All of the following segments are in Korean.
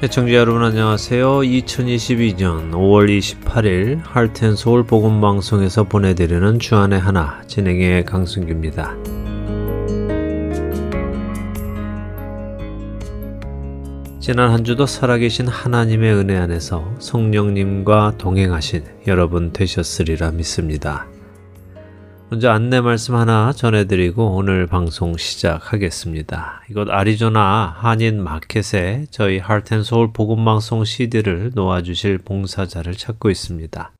시청자 여러분 안녕하세요. 2022년 5월 28일 하트앤소울 복음방송에서 보내드리는 주안의 하나, 진행의 강승규입니다. 지난 한 주도 살아계신 하나님의 은혜 안에서 성령님과 동행하신 여러분 되셨으리라 믿습니다. 먼저 안내 말씀 하나 전해드리고 오늘 방송 시작하겠습니다. 이곳 아리조나 한인 마켓에 저희 하트앤소울 복음방송 CD를 놓아주실 봉사자를 찾고 있습니다.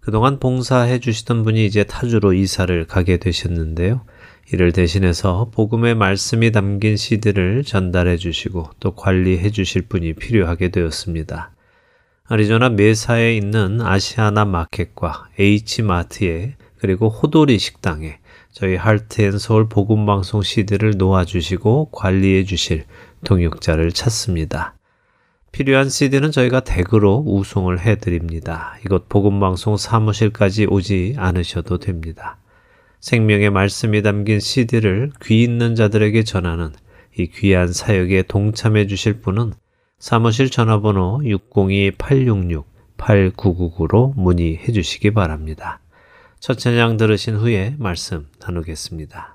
그동안 봉사해 주시던 분이 이제 타주로 이사를 가게 되셨는데요. 이를 대신해서 복음의 말씀이 담긴 CD를 전달해 주시고 또 관리해 주실 분이 필요하게 되었습니다. 아리조나 메사에 있는 아시아나 마켓과 H마트에 그리고 호돌이 식당에 저희 하트앤서울 복음방송 CD를 놓아주시고 관리해 주실 동역자를 찾습니다. 필요한 CD는 저희가 댁으로 우송을 해드립니다. 이곳 복음방송 사무실까지 오지 않으셔도 됩니다. 생명의 말씀이 담긴 CD를 귀 있는 자들에게 전하는 이 귀한 사역에 동참해 주실 분은 사무실 전화번호 602-866-8999로 문의해 주시기 바랍니다. 첫 찬양 들으신 후에 말씀 나누겠습니다.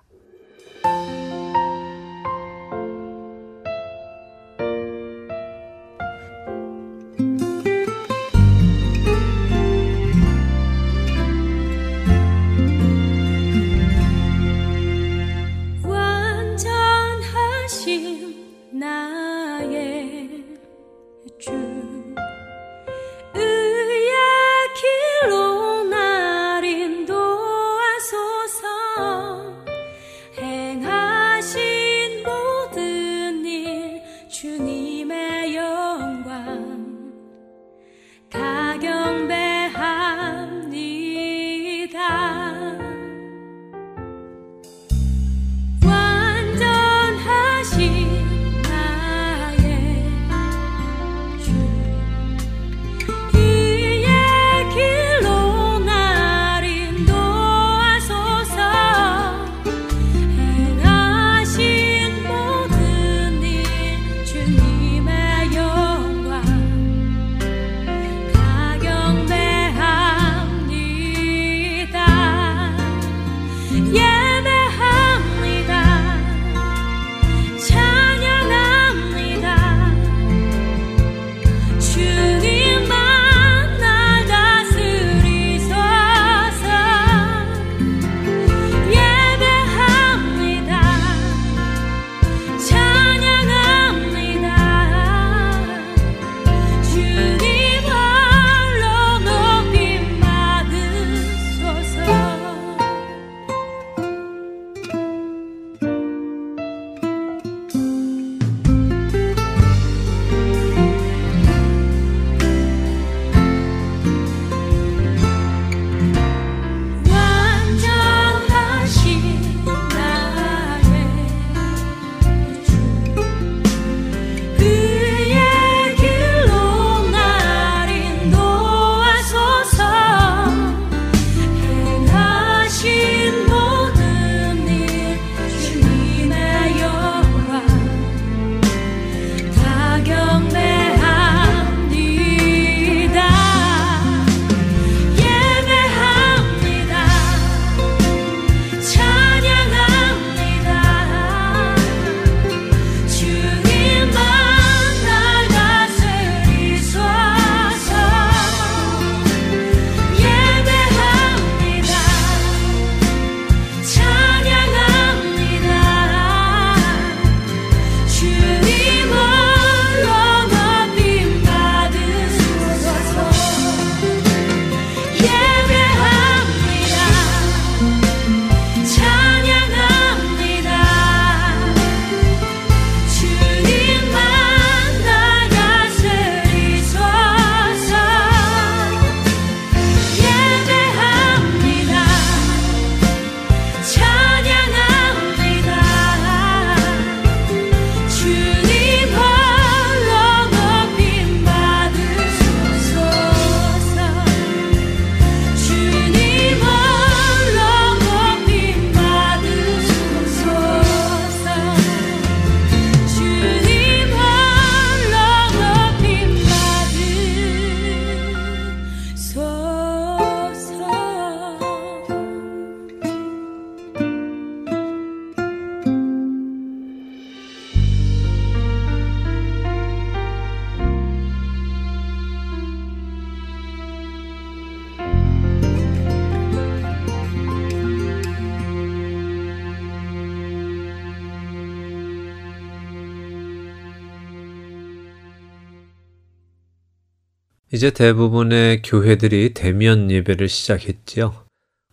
이제 대부분의 교회들이 대면 예배를 시작했지요.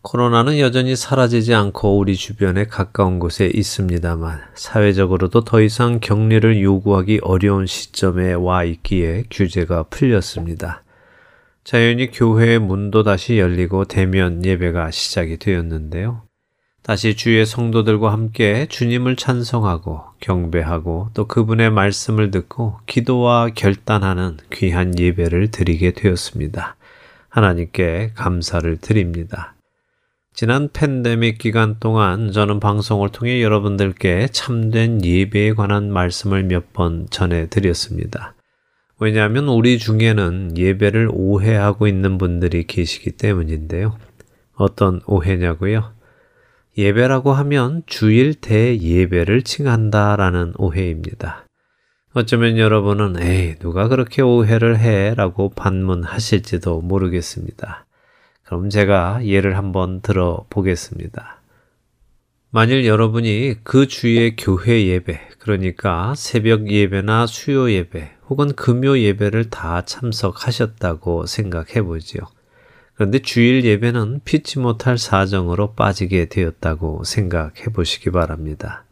코로나는 여전히 사라지지 않고 우리 주변에 가까운 곳에 있습니다만 사회적으로도 더 이상 격리를 요구하기 어려운 시점에 와 있기에 규제가 풀렸습니다. 자연히 교회의 문도 다시 열리고 대면 예배가 시작이 되었는데요. 다시 주의 성도들과 함께 주님을 찬송하고 경배하고 또 그분의 말씀을 듣고 기도와 결단하는 귀한 예배를 드리게 되었습니다. 하나님께 감사를 드립니다. 지난 팬데믹 기간 동안 저는 방송을 통해 여러분들께 참된 예배에 관한 말씀을 몇 번 전해드렸습니다. 왜냐하면 우리 중에는 예배를 오해하고 있는 분들이 계시기 때문인데요. 어떤 오해냐고요? 예배라고 하면 주일 대예배를 칭한다라는 오해입니다. 어쩌면 여러분은 에이 누가 그렇게 오해를 해? 라고 반문하실지도 모르겠습니다. 그럼 제가 예를 한번 들어보겠습니다. 만일 여러분이 그 주의 교회 예배, 그러니까 새벽 예배나 수요 예배 혹은 금요 예배를 다 참석하셨다고 생각해 보지요. 그런데 주일 예배는 피치 못할 사정으로 빠지게 되었다고 생각해 보시기 바랍니다.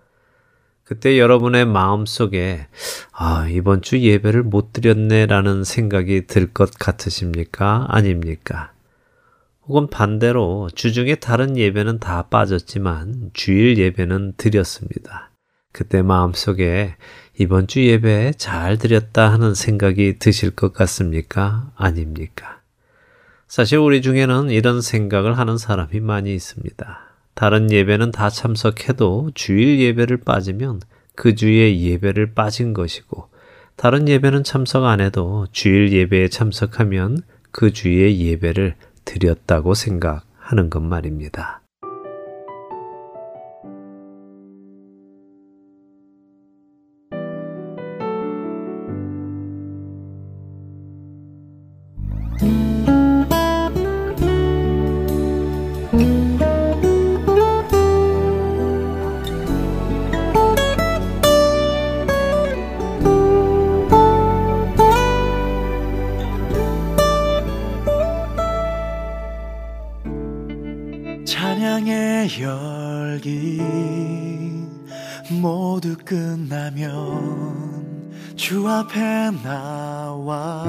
그때 여러분의 마음속에 아, 이번 주 예배를 못 드렸네라는 생각이 들 것 같으십니까? 아닙니까? 혹은 반대로 주중에 다른 예배는 다 빠졌지만 주일 예배는 드렸습니다. 그때 마음속에 이번 주 예배 잘 드렸다 하는 생각이 드실 것 같습니까? 아닙니까? 사실 우리 중에는 이런 생각을 하는 사람이 많이 있습니다. 다른 예배는 다 참석해도 주일 예배를 빠지면 그 주의 예배를 빠진 것이고 다른 예배는 참석 안 해도 주일 예배에 참석하면 그 주의 예배를 드렸다고 생각하는 것 말입니다. 열기 모두 끝나면 주 앞에 나와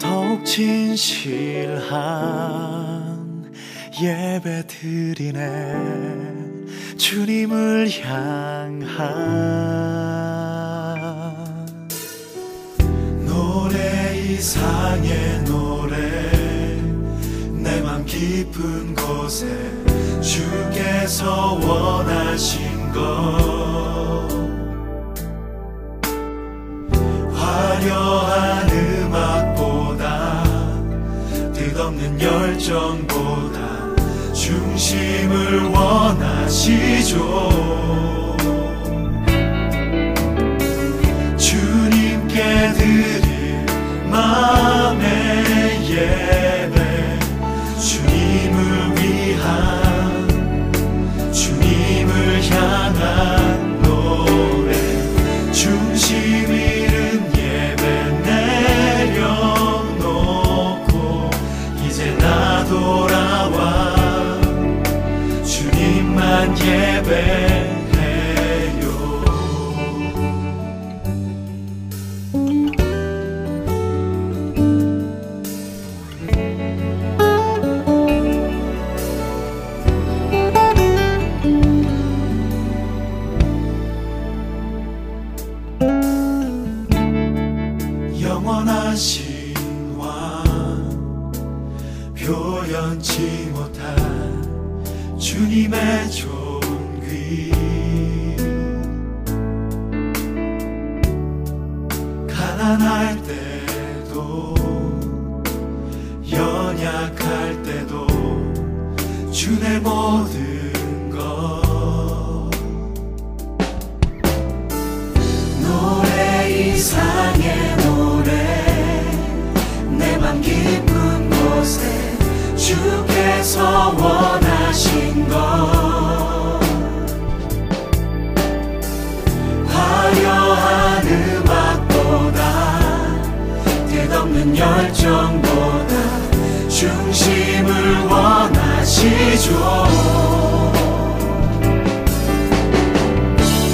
더욱 진실한 예배 드리네 주님을 향한 노래 이상의 노래 내 맘 깊은 곳에 주께서 원하신 것 화려한 음악보다 뜻없는 열정보다 중심을 원하시죠 주님께 드릴 맘의 예배 주님을 위한 주님을 향한 노래 중심 잃은 예배 내려놓고 이제 나 돌아와 주님만 예배 주님의 존귀 가난할 때도 연약할 때도 주 내 모든 것 노래 이상의 노래 내 맘 깊은 곳에 주께서 원하신 것 화려한 모든 열정보다 중심을 원하시죠.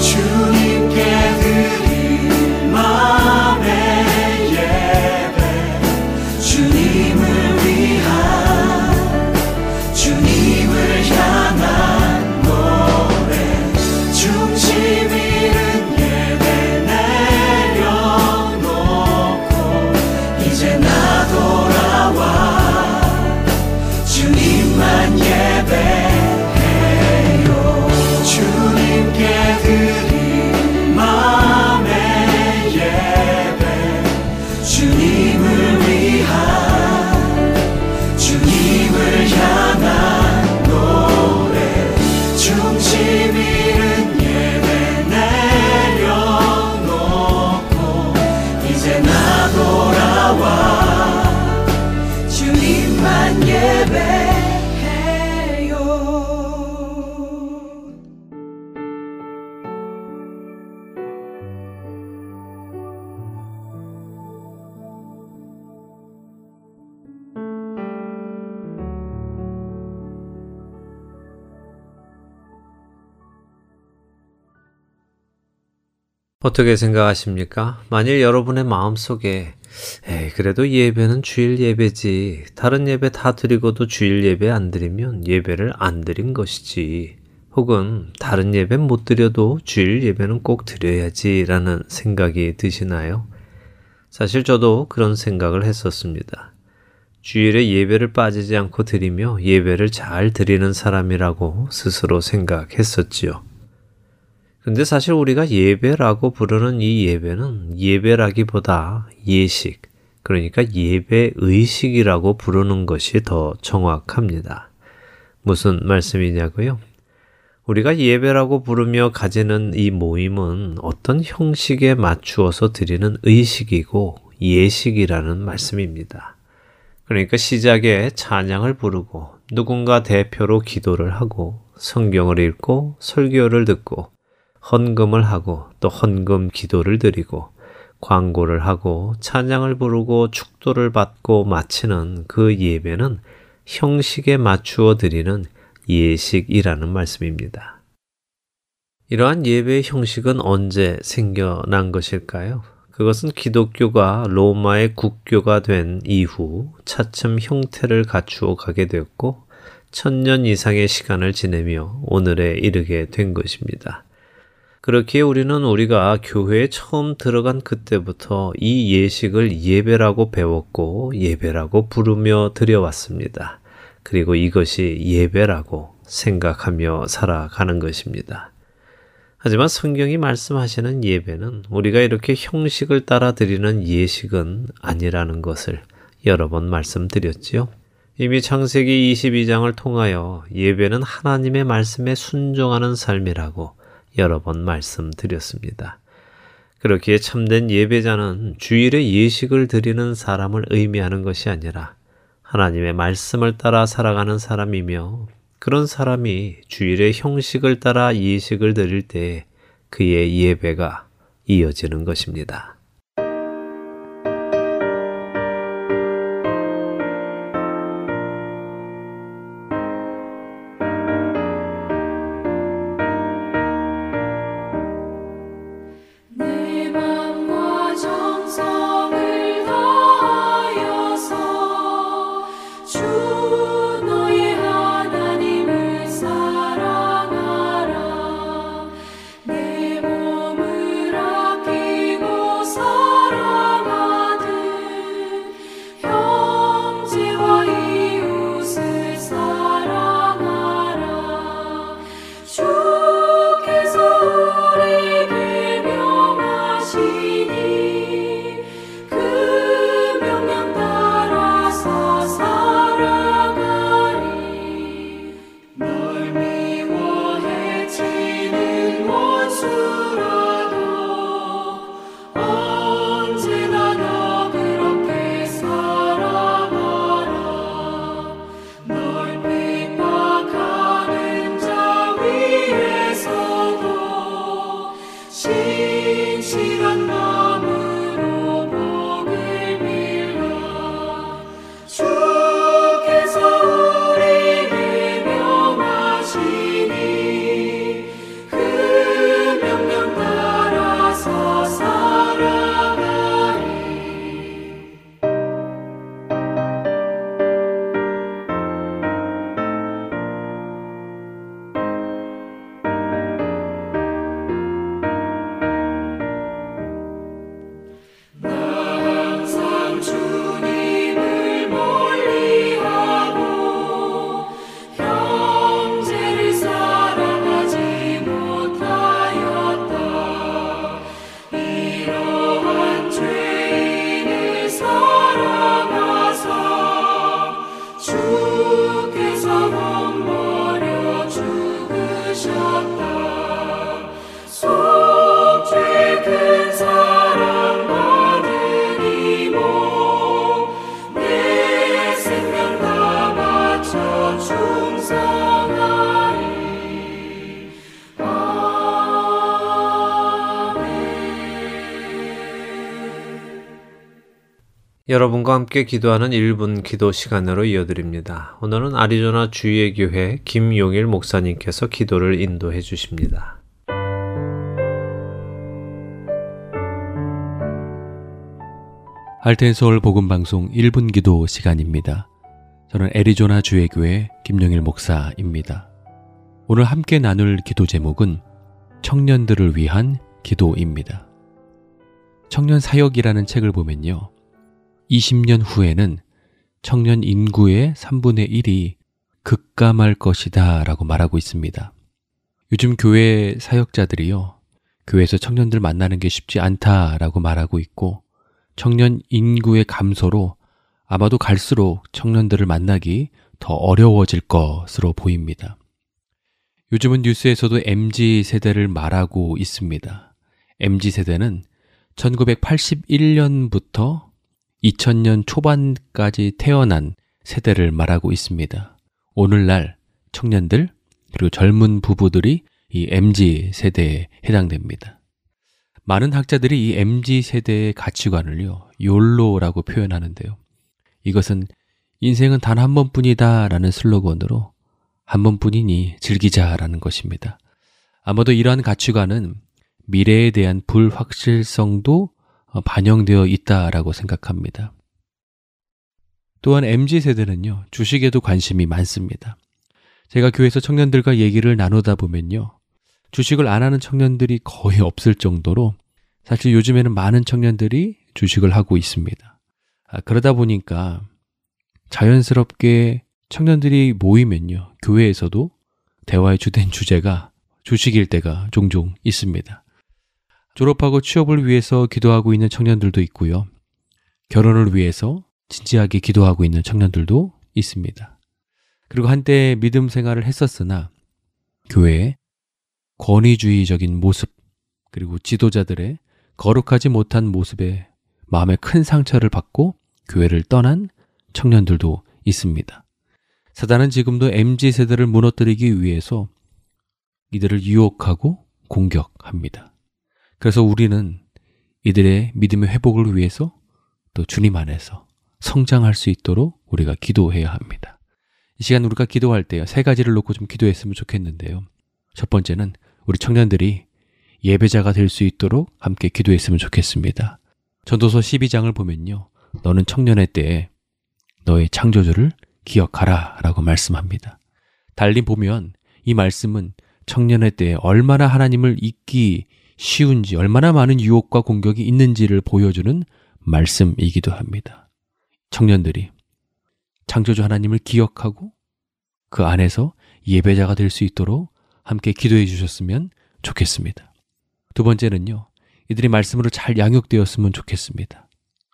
주님께 드릴 마음의 예배, 주님을 위한, 주님을 향한 노래, 중심 잃은 예배 내려놓고 이제 나 돌아와 주님만 예배해요. 주님께 드릴 어떻게 생각하십니까? 만일 여러분의 마음속에 그래도 예배는 주일 예배지, 다른 예배 다 드리고도 주일 예배 안 드리면 예배를 안 드린 것이지, 혹은 다른 예배 못 드려도 주일 예배는 꼭 드려야지 라는 생각이 드시나요? 사실 저도 그런 생각을 했었습니다. 주일에 예배를 빠지지 않고 드리며 예배를 잘 드리는 사람이라고 스스로 생각했었지요. 근데 사실 우리가 예배라고 부르는 이 예배는 예배라기보다 예식, 그러니까 예배의식이라고 부르는 것이 더 정확합니다. 무슨 말씀이냐고요? 우리가 예배라고 부르며 가지는 이 모임은 어떤 형식에 맞추어서 드리는 의식이고 예식이라는 말씀입니다. 그러니까 시작에 찬양을 부르고 누군가 대표로 기도를 하고 성경을 읽고 설교를 듣고 헌금을 하고 또 헌금 기도를 드리고 광고를 하고 찬양을 부르고 축도를 받고 마치는 그 예배는 형식에 맞추어 드리는 예식이라는 말씀입니다. 이러한 예배의 형식은 언제 생겨난 것일까요? 그것은 기독교가 로마의 국교가 된 이후 차츰 형태를 갖추어 가게 되었고 1000년 이상의 시간을 지내며 오늘에 이르게 된 것입니다. 그렇기에 우리는 우리가 교회에 처음 들어간 그때부터 이 예식을 예배라고 배웠고 예배라고 부르며 드려왔습니다. 그리고 이것이 예배라고 생각하며 살아가는 것입니다. 하지만 성경이 말씀하시는 예배는 우리가 이렇게 형식을 따라 드리는 예식은 아니라는 것을 여러 번 말씀드렸지요. 이미 창세기 22장을 통하여 예배는 하나님의 말씀에 순종하는 삶이라고 여러 번 말씀드렸습니다. 그렇기에 참된 예배자는 주일에 예식을 드리는 사람을 의미하는 것이 아니라 하나님의 말씀을 따라 살아가는 사람이며, 그런 사람이 주일에 형식을 따라 예식을 드릴 때 그의 예배가 이어지는 것입니다. 여러분과 함께 기도하는 1분 기도 시간으로 이어드립니다. 오늘은 아리조나 주의 교회 김용일 목사님께서 기도를 인도해 주십니다. 하트앤소울 복음방송 1분 기도 시간입니다. 저는 애리조나 주의 교회 김용일 목사입니다. 오늘 함께 나눌 기도 제목은 청년들을 위한 기도입니다. 청년 사역이라는 책을 보면요, 20년 후에는 청년 인구의 3분의 1이 급감할 것이다 라고 말하고 있습니다. 요즘 교회 사역자들이요, 교회에서 청년들 만나는 게 쉽지 않다라고 말하고 있고, 청년 인구의 감소로 아마도 갈수록 청년들을 만나기 더 어려워질 것으로 보입니다. 요즘은 뉴스에서도 MZ세대를 말하고 있습니다. MZ세대는 1981년부터 2000년 초반까지 태어난 세대를 말하고 있습니다. 오늘날 청년들 그리고 젊은 부부들이 이 MZ세대에 해당됩니다. 많은 학자들이 이 MZ세대의 가치관을요, 욜로라고 표현하는데요, 이것은 인생은 단 한 번뿐이다 라는 슬로건으로 한 번뿐이니 즐기자라는 것입니다. 아마도 이러한 가치관은 미래에 대한 불확실성도 반영되어 있다라고 생각합니다. 또한 MZ세대는요, 주식에도 관심이 많습니다. 제가 교회에서 청년들과 얘기를 나누다 보면요, 주식을 안 하는 청년들이 거의 없을 정도로 사실 요즘에는 많은 청년들이 주식을 하고 있습니다. 그러다 보니까 자연스럽게 청년들이 모이면요, 교회에서도 대화의 주된 주제가 주식일 때가 종종 있습니다. 졸업하고 취업을 위해서 기도하고 있는 청년들도 있고요, 결혼을 위해서 진지하게 기도하고 있는 청년들도 있습니다. 그리고 한때 믿음 생활을 했었으나 교회의 권위주의적인 모습, 그리고 지도자들의 거룩하지 못한 모습에 마음에 큰 상처를 받고 교회를 떠난 청년들도 있습니다. 사단은 지금도 MZ세대를 무너뜨리기 위해서 이들을 유혹하고 공격합니다. 그래서 우리는 이들의 믿음의 회복을 위해서 또 주님 안에서 성장할 수 있도록 우리가 기도해야 합니다. 이 시간 우리가 기도할 때요, 세 가지를 놓고 좀 기도했으면 좋겠는데요. 첫 번째는 우리 청년들이 예배자가 될 수 있도록 함께 기도했으면 좋겠습니다. 전도서 12장을 보면요, 너는 청년의 때에 너의 창조주를 기억하라 라고 말씀합니다. 달리 보면 이 말씀은 청년의 때에 얼마나 하나님을 잊기 쉬운지, 얼마나 많은 유혹과 공격이 있는지를 보여주는 말씀이기도 합니다. 청년들이 창조주 하나님을 기억하고 그 안에서 예배자가 될 수 있도록 함께 기도해 주셨으면 좋겠습니다. 두 번째는요, 이들이 말씀으로 잘 양육되었으면 좋겠습니다.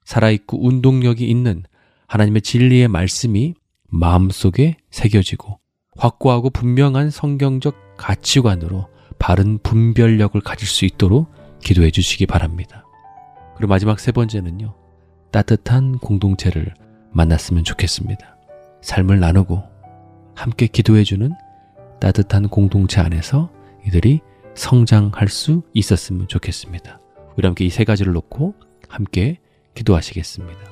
살아있고 운동력이 있는 하나님의 진리의 말씀이 마음속에 새겨지고 확고하고 분명한 성경적 가치관으로 바른 분별력을 가질 수 있도록 기도해 주시기 바랍니다. 그리고 마지막 세 번째는요, 따뜻한 공동체를 만났으면 좋겠습니다. 삶을 나누고 함께 기도해주는 따뜻한 공동체 안에서 이들이 성장할 수 있었으면 좋겠습니다. 우리 함께 이 세 가지를 놓고 함께 기도하시겠습니다.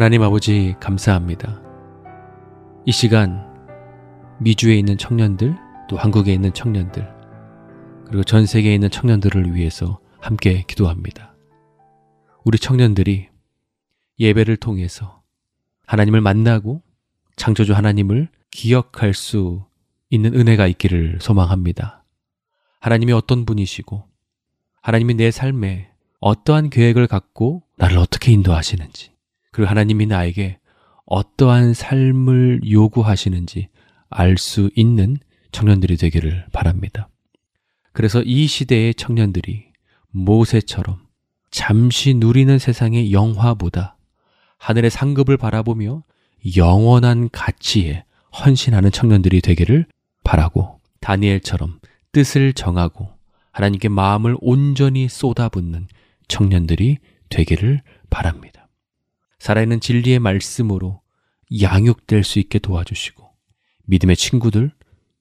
하나님 아버지 감사합니다. 이 시간 미주에 있는 청년들, 또 한국에 있는 청년들, 그리고 전 세계에 있는 청년들을 위해서 함께 기도합니다. 우리 청년들이 예배를 통해서 하나님을 만나고 창조주 하나님을 기억할 수 있는 은혜가 있기를 소망합니다. 하나님이 어떤 분이시고 하나님이 내 삶에 어떠한 계획을 갖고 나를 어떻게 인도하시는지, 그리고 하나님이 나에게 어떠한 삶을 요구하시는지 알 수 있는 청년들이 되기를 바랍니다. 그래서 이 시대의 청년들이 모세처럼 잠시 누리는 세상의 영화보다 하늘의 상급을 바라보며 영원한 가치에 헌신하는 청년들이 되기를 바라고, 다니엘처럼 뜻을 정하고 하나님께 마음을 온전히 쏟아붓는 청년들이 되기를 바랍니다. 살아있는 진리의 말씀으로 양육될 수 있게 도와주시고, 믿음의 친구들,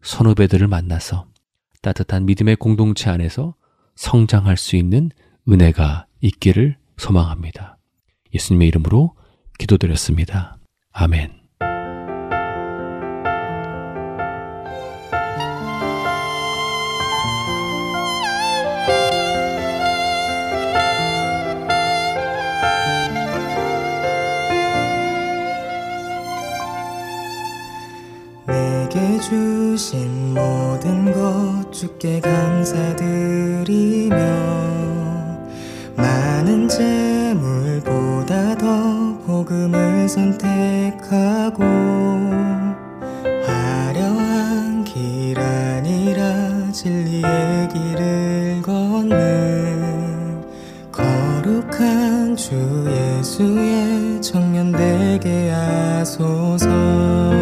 선후배들을 만나서 따뜻한 믿음의 공동체 안에서 성장할 수 있는 은혜가 있기를 소망합니다. 예수님의 이름으로 기도드렸습니다. 아멘. 내게 주신 모든 것 주께 감사드리며, 많은 재물보다 더 복음을 선택하고 화려한 길 아니라 진리의 길을 걷는 거룩한 주 예수의 청년 되게 하소서.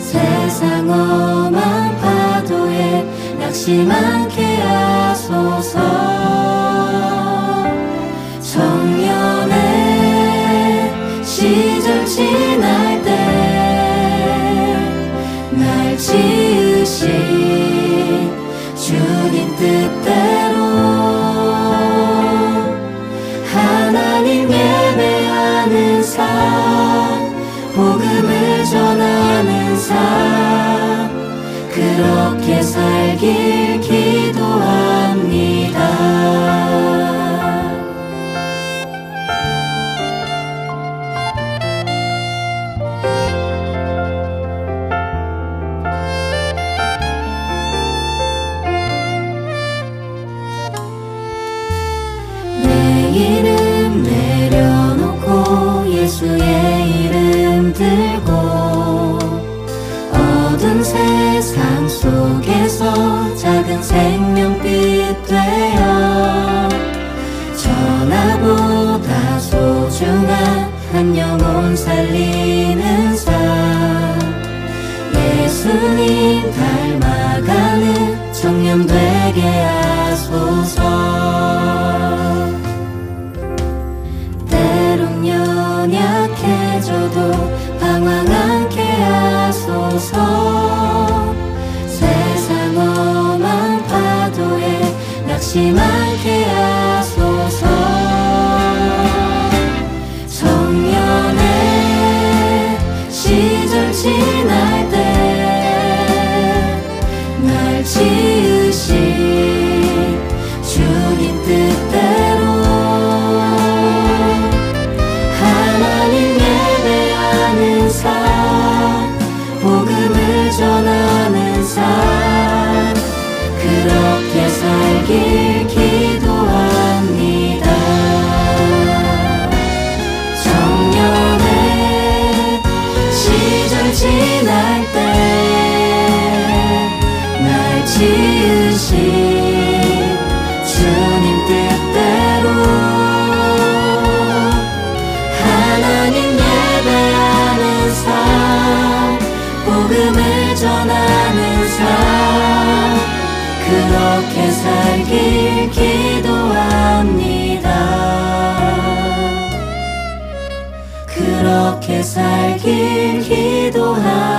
세상 험한 파도에 낙심 않게 하소서. 청년의 시절 지날 때 날 지으신 주님 뜻대로 하나님 예배하는 삶, 복음을 전하는 삶, 그렇게 살길 기도합니다. 예수의 이름 들고 어두운 세상 속에서 작은 생명빛 되어 전하보다 소중한 한 영혼 살리는 삶, 예수님 닮아가는 청년 되게 하소서. 약해져도 방황하게 하소서. 세상 험한 파도에 낙심하게 하소서. 청년의 시절 지날 때 지으신 주님 뜻대로 하나님 예배하는 삶, 복음을 전하는 삶, 그렇게 살길 기도합니다. 그렇게 살길 기도합니다.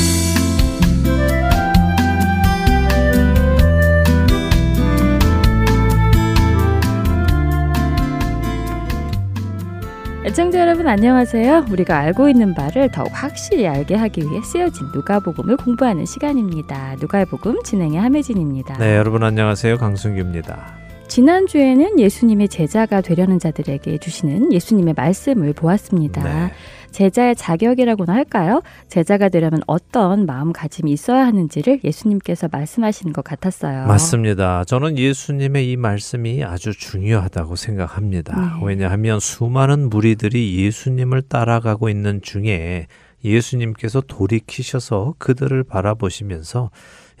애청자 여러분 안녕하세요. 우리가 알고 있는 바를 더욱 확실히 알게 하기 위해 쓰여진 누가복음을 공부하는 시간입니다. 누가의 복음 진행의 함혜진입니다. 네, 여러분 안녕하세요. 강순규입니다. 지난주에는 예수님의 제자가 되려는 자들에게 주시는 예수님의 말씀을 보았습니다. 네. 제자의 자격이라고나 할까요? 제자가 되려면 어떤 마음가짐이 있어야 하는지를 예수님께서 말씀하시는 것 같았어요. 맞습니다. 저는 예수님의 이 말씀이 아주 중요하다고 생각합니다. 네. 왜냐하면 수많은 무리들이 예수님을 따라가고 있는 중에 예수님께서 돌이키셔서 그들을 바라보시면서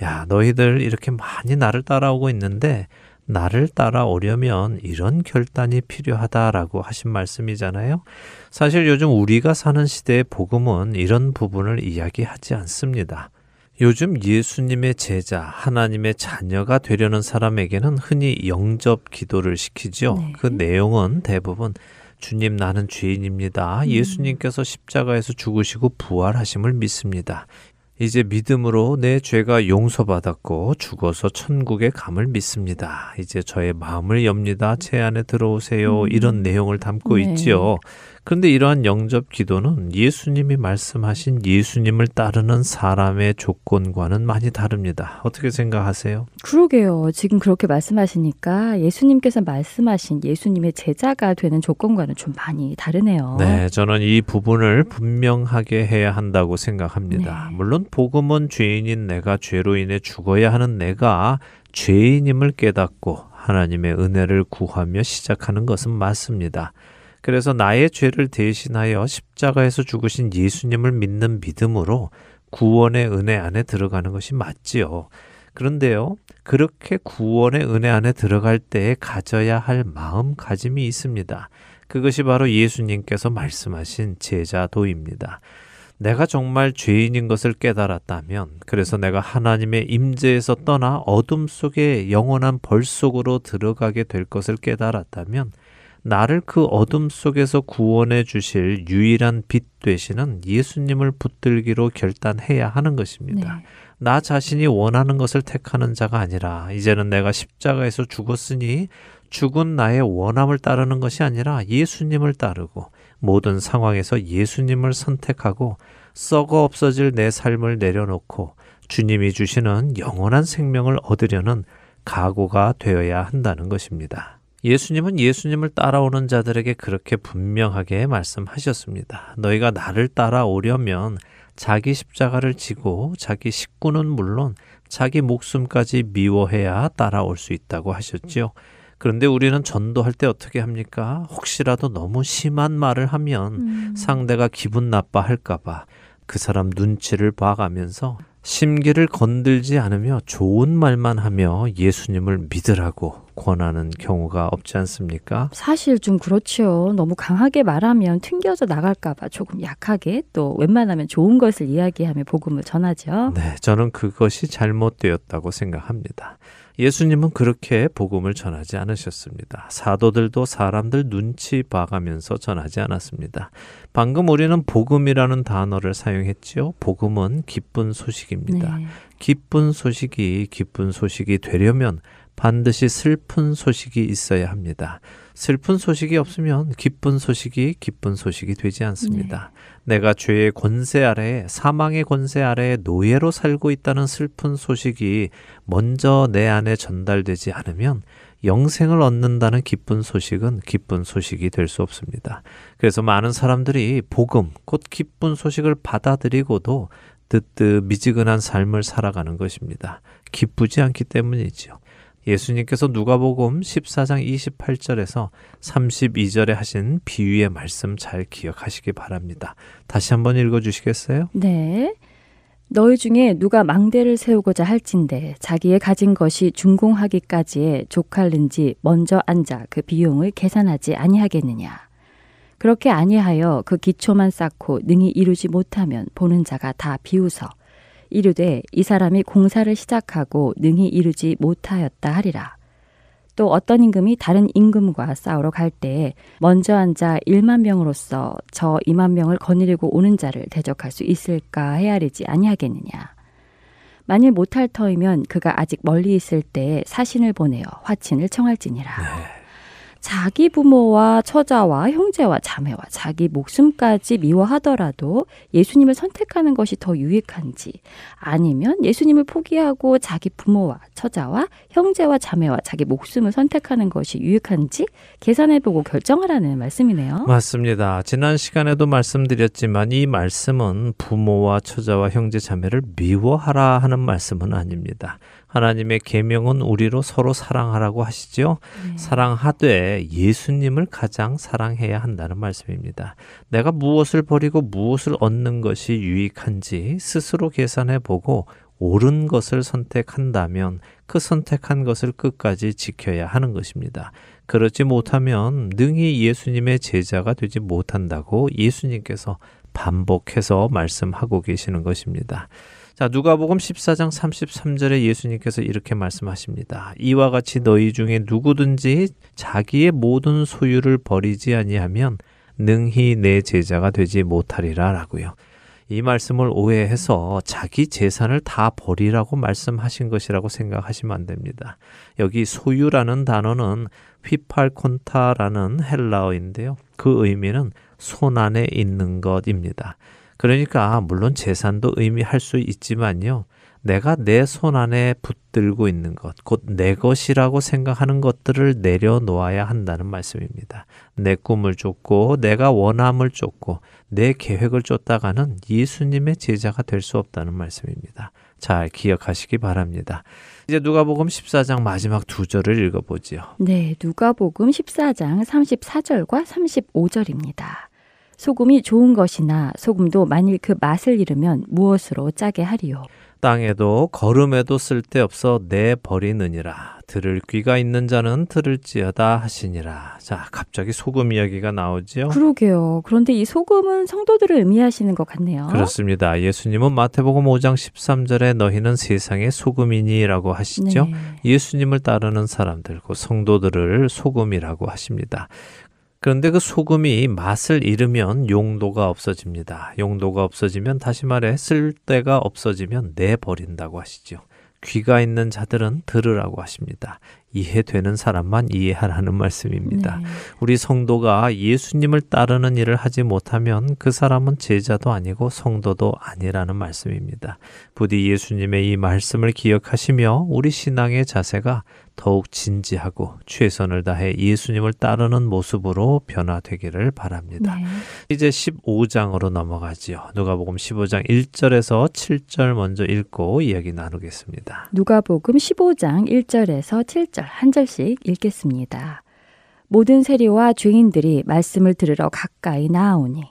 야, 너희들 이렇게 많이 나를 따라오고 있는데 나를 따라오려면 이런 결단이 필요하다라고 하신 말씀이잖아요. 사실 요즘 우리가 사는 시대의 복음은 이런 부분을 이야기하지 않습니다. 요즘 예수님의 제자, 하나님의 자녀가 되려는 사람에게는 흔히 영접 기도를 시키죠. 네. 그 내용은 대부분 주님 나는 죄인입니다. 예수님께서 십자가에서 죽으시고 부활하심을 믿습니다. 이제 믿음으로 내 죄가 용서받았고 죽어서 천국에 감을 믿습니다. 이제 저의 마음을 엽니다. 제 안에 들어오세요. 이런 내용을 담고 네. 있지요. 그런데 이러한 영접 기도는 예수님이 말씀하신 예수님을 따르는 사람의 조건과는 많이 다릅니다. 어떻게 생각하세요? 그러게요. 지금 그렇게 말씀하시니까 예수님께서 말씀하신 예수님의 제자가 되는 조건과는 좀 많이 다르네요. 네, 저는 이 부분을 분명하게 해야 한다고 생각합니다. 네. 물론 복음은 죄인인 내가 죄로 인해 죽어야 하는 내가 죄인임을 깨닫고 하나님의 은혜를 구하며 시작하는 것은 맞습니다. 그래서 나의 죄를 대신하여 십자가에서 죽으신 예수님을 믿는 믿음으로 구원의 은혜 안에 들어가는 것이 맞지요. 그런데요, 그렇게 구원의 은혜 안에 들어갈 때에 가져야 할 마음가짐이 있습니다. 그것이 바로 예수님께서 말씀하신 제자도입니다. 내가 정말 죄인인 것을 깨달았다면, 그래서 내가 하나님의 임재에서 떠나 어둠 속에 영원한 벌 속으로 들어가게 될 것을 깨달았다면 나를 그 어둠 속에서 구원해 주실 유일한 빛 되시는 예수님을 붙들기로 결단해야 하는 것입니다. 네. 나 자신이 원하는 것을 택하는 자가 아니라 이제는 내가 십자가에서 죽었으니 죽은 나의 원함을 따르는 것이 아니라 예수님을 따르고 모든 상황에서 예수님을 선택하고 썩어 없어질 내 삶을 내려놓고 주님이 주시는 영원한 생명을 얻으려는 각오가 되어야 한다는 것입니다. 예수님은 예수님을 따라오는 자들에게 그렇게 분명하게 말씀하셨습니다. 너희가 나를 따라오려면 자기 십자가를 지고 자기 식구는 물론 자기 목숨까지 미워해야 따라올 수 있다고 하셨지요. 그런데 우리는 전도할 때 어떻게 합니까? 혹시라도 너무 심한 말을 하면 상대가 기분 나빠할까봐 그 사람 눈치를 봐가면서 심기를 건들지 않으며 좋은 말만 하며 예수님을 믿으라고 권하는 경우가 없지 않습니까? 사실 좀 그렇지요. 너무 강하게 말하면 튕겨져 나갈까봐 조금 약하게, 또 웬만하면 좋은 것을 이야기하며 복음을 전하죠. 네, 저는 그것이 잘못되었다고 생각합니다. 예수님은 그렇게 복음을 전하지 않으셨습니다. 사도들도 사람들 눈치 봐가면서 전하지 않았습니다. 방금 우리는 복음이라는 단어를 사용했지요. 복음은 기쁜 소식입니다. 네. 기쁜 소식이 되려면 반드시 슬픈 소식이 있어야 합니다. 슬픈 소식이 없으면 기쁜 소식이 되지 않습니다. 네. 내가 죄의 권세 아래에, 사망의 권세 아래에 노예로 살고 있다는 슬픈 소식이 먼저 내 안에 전달되지 않으면 영생을 얻는다는 기쁜 소식은 기쁜 소식이 될 수 없습니다. 그래서 많은 사람들이 복음, 곧 기쁜 소식을 받아들이고도 뜨뜻 미지근한 삶을 살아가는 것입니다. 기쁘지 않기 때문이지요. 예수님께서 누가복음 14장 28절에서 32절에 하신 비유의 말씀 잘 기억하시기 바랍니다. 다시 한번 읽어주시겠어요? 네. 너희 중에 누가 망대를 세우고자 할진대 자기의 가진 것이 준공하기까지에 족할는지 먼저 앉아 그 비용을 계산하지 아니하겠느냐. 그렇게 아니하여 그 기초만 쌓고 능히 이루지 못하면 보는 자가 다 비웃어 이르되 이 사람이 공사를 시작하고 능히 이루지 못하였다 하리라. 또 어떤 임금이 다른 임금과 싸우러 갈 때에 먼저 앉아 1만 명으로서 저 2만 명을 거느리고 오는 자를 대적할 수 있을까 헤아리지 아니하겠느냐. 만일 못할 터이면 그가 아직 멀리 있을 때에 사신을 보내어 화친을 청할지니라. 자기 부모와 처자와 형제와 자매와 자기 목숨까지 미워하더라도 예수님을 선택하는 것이 더 유익한지, 아니면 예수님을 포기하고 자기 부모와 처자와 형제와 자매와 자기 목숨을 선택하는 것이 유익한지 계산해보고 결정하라는 말씀이네요. 맞습니다. 지난 시간에도 말씀드렸지만 이 말씀은 부모와 처자와 형제 자매를 미워하라 하는 말씀은 아닙니다. 하나님의 계명은 우리로 서로 사랑하라고 하시지요. 네. 사랑하되 예수님을 가장 사랑해야 한다는 말씀입니다. 내가 무엇을 버리고 무엇을 얻는 것이 유익한지 스스로 계산해보고 옳은 것을 선택한다면 그 선택한 것을 끝까지 지켜야 하는 것입니다. 그렇지 못하면 능히 예수님의 제자가 되지 못한다고 예수님께서 반복해서 말씀하고 계시는 것입니다. 자, 누가복음 14장 33절에 예수님께서 이렇게 말씀하십니다. 이와 같이 너희 중에 누구든지 자기의 모든 소유를 버리지 아니하면 능히 내 제자가 되지 못하리라 라고요. 이 말씀을 오해해서 자기 재산을 다 버리라고 말씀하신 것이라고 생각하시면 안 됩니다. 여기 소유라는 단어는 휘팔콘타라는 헬라어인데요. 그 의미는 손안에 있는 것입니다. 그러니까 물론 재산도 의미할 수 있지만요. 내가 내 손안에 붙들고 있는 것, 곧 내 것이라고 생각하는 것들을 내려놓아야 한다는 말씀입니다. 내 꿈을 쫓고 내가 원함을 쫓고 내 계획을 쫓다가는 예수님의 제자가 될 수 없다는 말씀입니다. 잘 기억하시기 바랍니다. 이제 누가복음 14장 마지막 두 절을 읽어보지요. 네, 누가복음 14장 34절과 35절입니다. 소금이 좋은 것이나 소금도 만일 그 맛을 잃으면 무엇으로 짜게 하리요. 땅에도 거름에도 쓸데없어 내버리느니라. 들을 귀가 있는 자는 들을지어다 하시니라. 자, 갑자기 소금 이야기가 나오지요. 그러게요. 그런데 이 소금은 성도들을 의미하시는 것 같네요. 그렇습니다. 예수님은 마태복음 5장 13절에 너희는 세상의 소금이니라고 하시죠. 네. 예수님을 따르는 사람들, 그 성도들을 소금이라고 하십니다. 그런데 그 소금이 맛을 잃으면 용도가 없어집니다. 용도가 없어지면, 다시 말해 쓸데가 없어지면 내버린다고 하시죠. 귀가 있는 자들은 들으라고 하십니다. 이해되는 사람만 이해하라는 말씀입니다. 네. 우리 성도가 예수님을 따르는 일을 하지 못하면 그 사람은 제자도 아니고 성도도 아니라는 말씀입니다. 부디 예수님의 이 말씀을 기억하시며 우리 신앙의 자세가 더욱 진지하고 최선을 다해 예수님을 따르는 모습으로 변화되기를 바랍니다. 네. 이제 15장으로 넘어가지요. 누가복음 15장 1절에서 7절 먼저 읽고 이야기 나누겠습니다. 누가복음 15장 1절에서 7절 한 절씩 읽겠습니다. 모든 세리와 죄인들이 말씀을 들으러 가까이 나아오니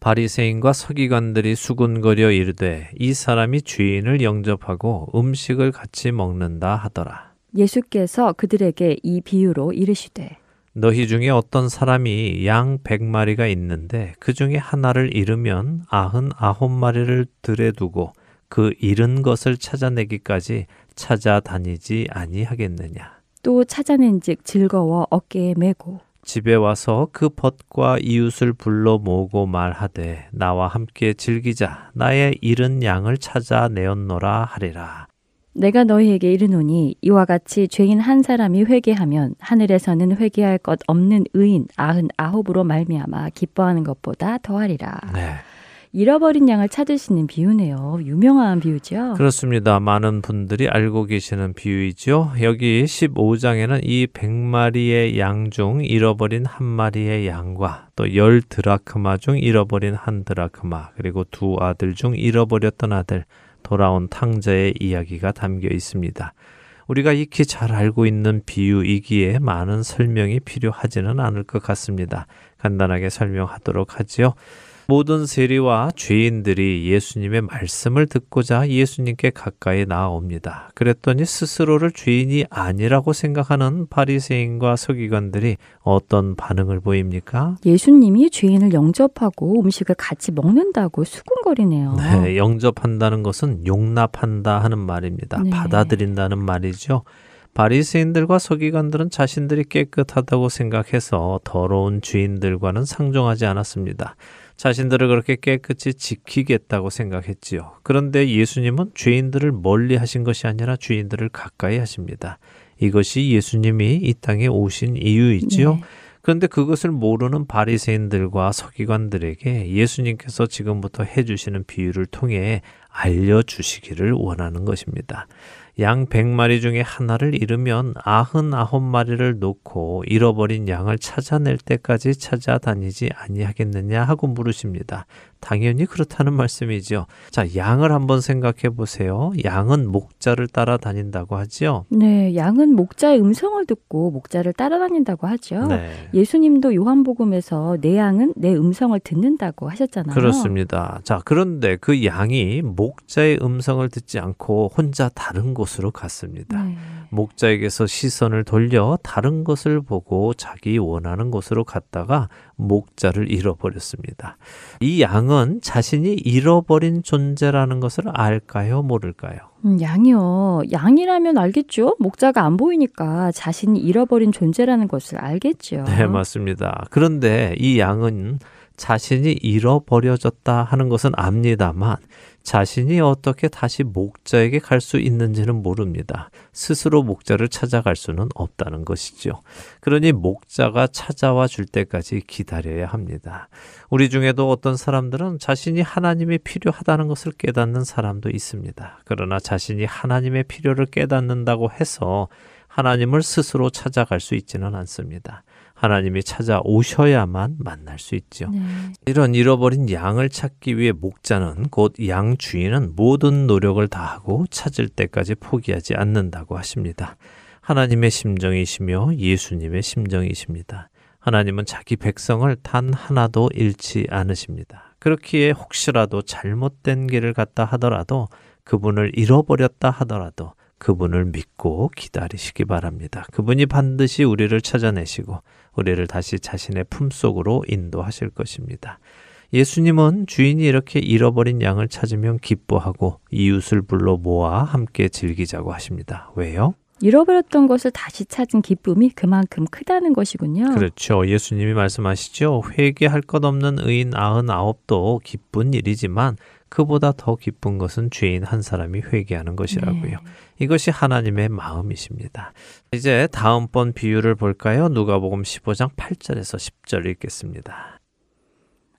바리새인과 서기관들이 수군거려 이르되 이 사람이 죄인을 영접하고 음식을 같이 먹는다 하더라. 예수께서 그들에게 이 비유로 이르시되 너희 중에 어떤 사람이 양 100마리가 있는데 그 중에 하나를 잃으면 99마리를 들에 두고 그 잃은 것을 찾아내기까지 찾아다니지 아니하겠느냐. 또 찾아낸 즉 즐거워 어깨에 메고 집에 와서 그 벗과 이웃을 불러 모으고 말하되 나와 함께 즐기자 나의 잃은 양을 찾아내었노라 하리라. 내가 너희에게 이르노니 이와 같이 죄인 한 사람이 회개하면 하늘에서는 회개할 것 없는 의인 99으로 말미암아 기뻐하는 것보다 더하리라. 네. 잃어버린 양을 찾으시는 비유네요. 유명한 비유죠. 그렇습니다. 많은 분들이 알고 계시는 비유이죠. 여기 15장에는 이 100마리의 양 중 잃어버린 한 마리의 양과 또 10드라크마 중 잃어버린 한 드라크마 그리고 두 아들 중 잃어버렸던 아들 돌아온 탕자의 이야기가 담겨 있습니다. 우리가 익히 잘 알고 있는 비유이기에 많은 설명이 필요하지는 않을 것 같습니다. 간단하게 설명하도록 하지요. 모든 세리와 죄인들이 예수님의 말씀을 듣고자 예수님께 가까이 나아옵니다. 그랬더니 스스로를 죄인이 아니라고 생각하는 바리새인과 서기관들이 어떤 반응을 보입니까? 예수님이 죄인을 영접하고 음식을 같이 먹는다고 수군거리네요. 네, 영접한다는 것은 용납한다 하는 말입니다. 네. 받아들인다는 말이죠. 바리새인들과 서기관들은 자신들이 깨끗하다고 생각해서 더러운 죄인들과는 상종하지 않았습니다. 자신들을 그렇게 깨끗이 지키겠다고 생각했지요. 그런데 예수님은 죄인들을 멀리 하신 것이 아니라 죄인들을 가까이 하십니다. 이것이 예수님이 이 땅에 오신 이유이지요. 네. 그런데 그것을 모르는 바리새인들과 서기관들에게 예수님께서 지금부터 해주시는 비유를 통해 알려주시기를 원하는 것입니다. 양 100마리 중에 하나를 잃으면 99마리를 놓고 잃어버린 양을 찾아낼 때까지 찾아다니지 아니하겠느냐 하고 물으십니다. 당연히 그렇다는 말씀이죠. 자, 양을 한번 생각해 보세요. 양은 목자를 따라다닌다고 하죠. 네, 양은 목자의 음성을 듣고 목자를 따라다닌다고 하죠. 네. 예수님도 요한복음에서 내 양은 내 음성을 듣는다고 하셨잖아요. 그렇습니다. 자, 그런데 그 양이 목자의 음성을 듣지 않고 혼자 다른 곳 으로 갔습니다. 네. 목자에게서 시선을 돌려 다른 것을 보고 자기 원하는 곳으로 갔다가 목자를 잃어버렸습니다. 이 양은 자신이 잃어버린 존재라는 것을 알까요? 모를까요? 양이요. 양이라면 알겠죠. 목자가 안 보이니까 자신이 잃어버린 존재라는 것을 알겠죠. 네, 맞습니다. 그런데 이 양은 자신이 잃어버려졌다 하는 것은 압니다만 자신이 어떻게 다시 목자에게 갈 수 있는지는 모릅니다. 스스로 목자를 찾아갈 수는 없다는 것이죠. 그러니 목자가 찾아와 줄 때까지 기다려야 합니다. 우리 중에도 어떤 사람들은 자신이 하나님이 필요하다는 것을 깨닫는 사람도 있습니다. 그러나 자신이 하나님의 필요를 깨닫는다고 해서 하나님을 스스로 찾아갈 수 있지는 않습니다. 하나님이 찾아오셔야만 만날 수 있죠. 네. 이런 잃어버린 양을 찾기 위해 목자는 곧 양 주인은 모든 노력을 다하고 찾을 때까지 포기하지 않는다고 하십니다. 하나님의 심정이시며 예수님의 심정이십니다. 하나님은 자기 백성을 단 하나도 잃지 않으십니다. 그렇기에 혹시라도 잘못된 길을 갔다 하더라도 그분을 잃어버렸다 하더라도 그분을 믿고 기다리시기 바랍니다. 그분이 반드시 우리를 찾아내시고 우리를 다시 자신의 품속으로 인도하실 것입니다. 예수님은 주인이 이렇게 잃어버린 양을 찾으면 기뻐하고 이웃을 불러 모아 함께 즐기자고 하십니다. 왜요? 잃어버렸던 것을 다시 찾은 기쁨이 그만큼 크다는 것이군요. 그렇죠. 예수님이 말씀하시죠. 회개할 것 없는 의인 99도 기쁜 일이지만 그보다 더 기쁜 것은 죄인 한 사람이 회개하는 것이라고요. 네. 이것이 하나님의 마음이십니다. 이제 다음번 비유를 볼까요? 누가복음 15장 8절에서 10절 읽겠습니다.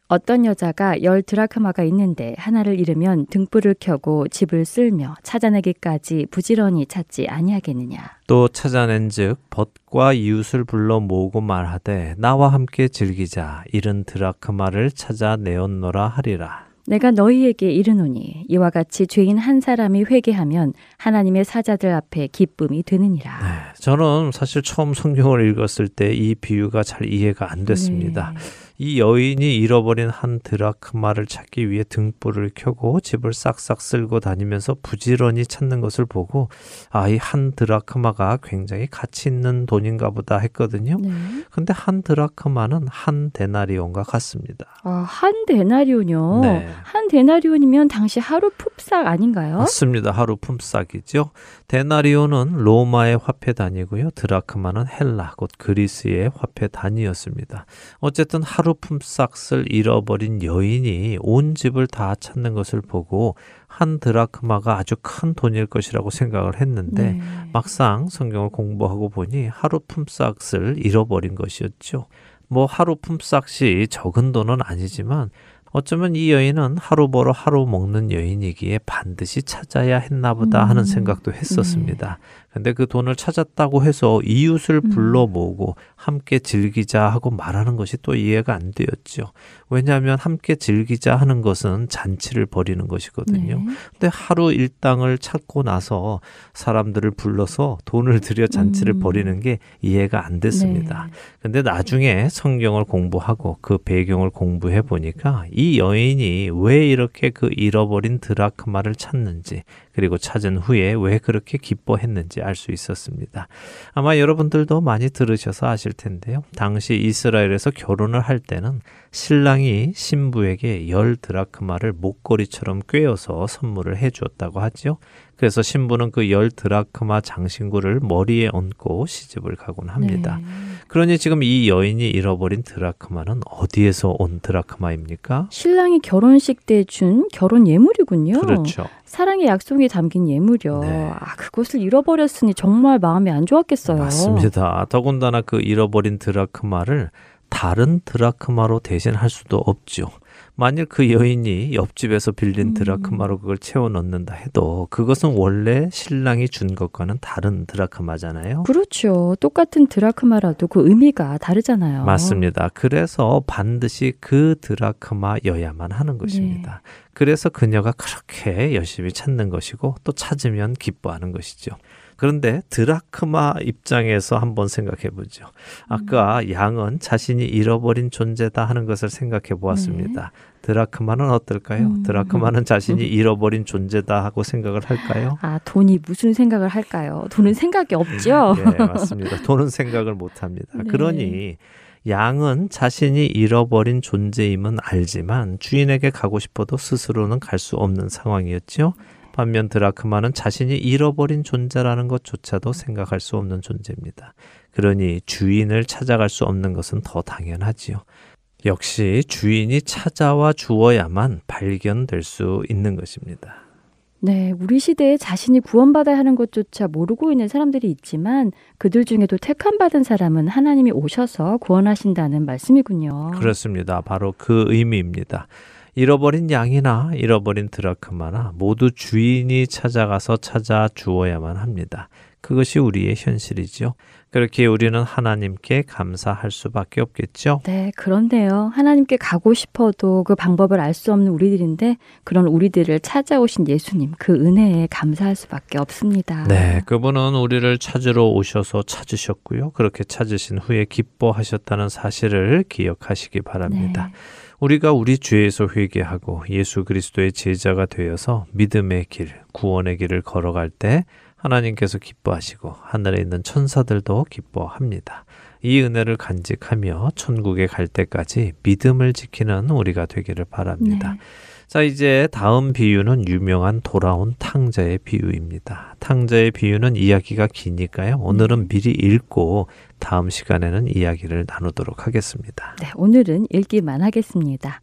어떤 여자가 10드라크마가 있는데 하나를 잃으면 등불을 켜고 집을 쓸며 찾아내기까지 부지런히 찾지 아니하겠느냐. 또 찾아낸 즉 벗과 이웃을 불러 모으고 말하되 나와 함께 즐기자. 잃은 드라크마를 찾아내었노라 하리라. 내가 너희에게 이르노니 이와 같이 죄인 한 사람이 회개하면 하나님의 사자들 앞에 기쁨이 되느니라. 네, 저는 사실 처음 성경을 읽었을 때 이 비유가 잘 이해가 안 됐습니다. 네. 이 여인이 잃어버린 한 드라크마를 찾기 위해 등불을 켜고 집을 싹싹 쓸고 다니면서 부지런히 찾는 것을 보고 아, 이 한 드라크마가 굉장히 가치 있는 돈인가 보다 했거든요. 네. 근데 한 드라크마는 한 데나리온과 같습니다. 아, 한 데나리온이요? 네. 한 데나리온이면 당시 하루 품삯 아닌가요? 맞습니다. 하루 품삯이죠. 데나리온은 로마의 화폐 단위고요. 드라크마는 헬라, 곧 그리스의 화폐 단위였습니다. 어쨌든 하루 품삯을 잃어버린 여인이 온 집을 다 찾는 것을 보고 한 드라크마가 아주 큰 돈일 것이라고 생각을 했는데 네. 막상 성경을 공부하고 보니 하루 품삯을 잃어버린 것이었죠. 뭐 하루 품삯이 적은 돈은 아니지만 어쩌면 이 여인은 하루 벌어 하루 먹는 여인이기에 반드시 찾아야 했나 보다 하는 생각도 했었습니다. 그런데 그 돈을 찾았다고 해서 이웃을 불러 모으고 함께 즐기자 하고 말하는 것이 또 이해가 안 되었죠. 왜냐하면 함께 즐기자 하는 것은 잔치를 벌이는 것이거든요. 네. 근데 하루 일당을 찾고 나서 사람들을 불러서 돈을 들여 잔치를 벌이는 게 이해가 안 됐습니다. 그런데 네. 나중에 성경을 공부하고 그 배경을 공부해 보니까 이 여인이 왜 이렇게 그 잃어버린 드라크마를 찾는지 그리고 찾은 후에 왜 그렇게 기뻐했는지 알 수 있었습니다. 아마 여러분들도 많이 들으셔서 아실 텐데요. 당시 이스라엘에서 결혼을 할 때는 신랑이 신부에게 10드라크마를 목걸이처럼 꿰어서 선물을 해주었다고 하죠. 그래서 신부는 그 10드라크마 장신구를 머리에 얹고 시집을 가곤 합니다. 네. 그러니 지금 이 여인이 잃어버린 드라크마는 어디에서 온 드라크마입니까? 신랑이 결혼식 때 준 결혼 예물이군요. 그렇죠. 사랑의 약속이 담긴 예물이요. 네. 아, 그것을 잃어버렸으니 정말 마음이 안 좋았겠어요. 맞습니다. 더군다나 그 잃어버린 드라크마를 다른 드라크마로 대신할 수도 없죠. 만일 그 여인이 옆집에서 빌린 드라크마로 그걸 채워 넣는다 해도 그것은 원래 신랑이 준 것과는 다른 드라크마잖아요. 그렇죠. 똑같은 드라크마라도 그 의미가 다르잖아요. 맞습니다. 그래서 반드시 그 드라크마여야만 하는 것입니다. 네. 그래서 그녀가 그렇게 열심히 찾는 것이고 또 찾으면 기뻐하는 것이죠. 그런데 드라크마 입장에서 한번 생각해 보죠. 아까 양은 자신이 잃어버린 존재다 하는 것을 생각해 보았습니다. 네. 드라크마는 어떨까요? 드라크마는 자신이 잃어버린 존재다 하고 생각을 할까요? 아, 돈이 무슨 생각을 할까요? 돈은 생각이 없죠? 네, 맞습니다. 돈은 생각을 못합니다. 네. 그러니 양은 자신이 잃어버린 존재임은 알지만 주인에게 가고 싶어도 스스로는 갈 수 없는 상황이었죠. 반면 드라크마는 자신이 잃어버린 존재라는 것조차도 생각할 수 없는 존재입니다. 그러니 주인을 찾아갈 수 없는 것은 더 당연하지요. 역시 주인이 찾아와 주어야만 발견될 수 있는 것입니다. 네, 우리 시대에 자신이 구원받아야 하는 것조차 모르고 있는 사람들이 있지만 그들 중에도 택함받은 사람은 하나님이 오셔서 구원하신다는 말씀이군요. 그렇습니다. 바로 그 의미입니다. 잃어버린 양이나 잃어버린 드라크마나 모두 주인이 찾아가서 찾아주어야만 합니다. 그것이 우리의 현실이죠. 그렇게 우리는 하나님께 감사할 수밖에 없겠죠. 네, 그런데요. 하나님께 가고 싶어도 그 방법을 알 수 없는 우리들인데 그런 우리들을 찾아오신 예수님, 그 은혜에 감사할 수밖에 없습니다. 네, 그분은 우리를 찾으러 오셔서 찾으셨고요. 그렇게 찾으신 후에 기뻐하셨다는 사실을 기억하시기 바랍니다. 네. 우리가 우리 죄에서 회개하고 예수 그리스도의 제자가 되어서 믿음의 길, 구원의 길을 걸어갈 때 하나님께서 기뻐하시고 하늘에 있는 천사들도 기뻐합니다. 이 은혜를 간직하며 천국에 갈 때까지 믿음을 지키는 우리가 되기를 바랍니다. 네. 자, 이제 다음 비유는 유명한 돌아온 탕자의 비유입니다. 탕자의 비유는 이야기가 기니까요. 오늘은 미리 읽고 다음 시간에는 이야기를 나누도록 하겠습니다. 네, 오늘은 읽기만 하겠습니다.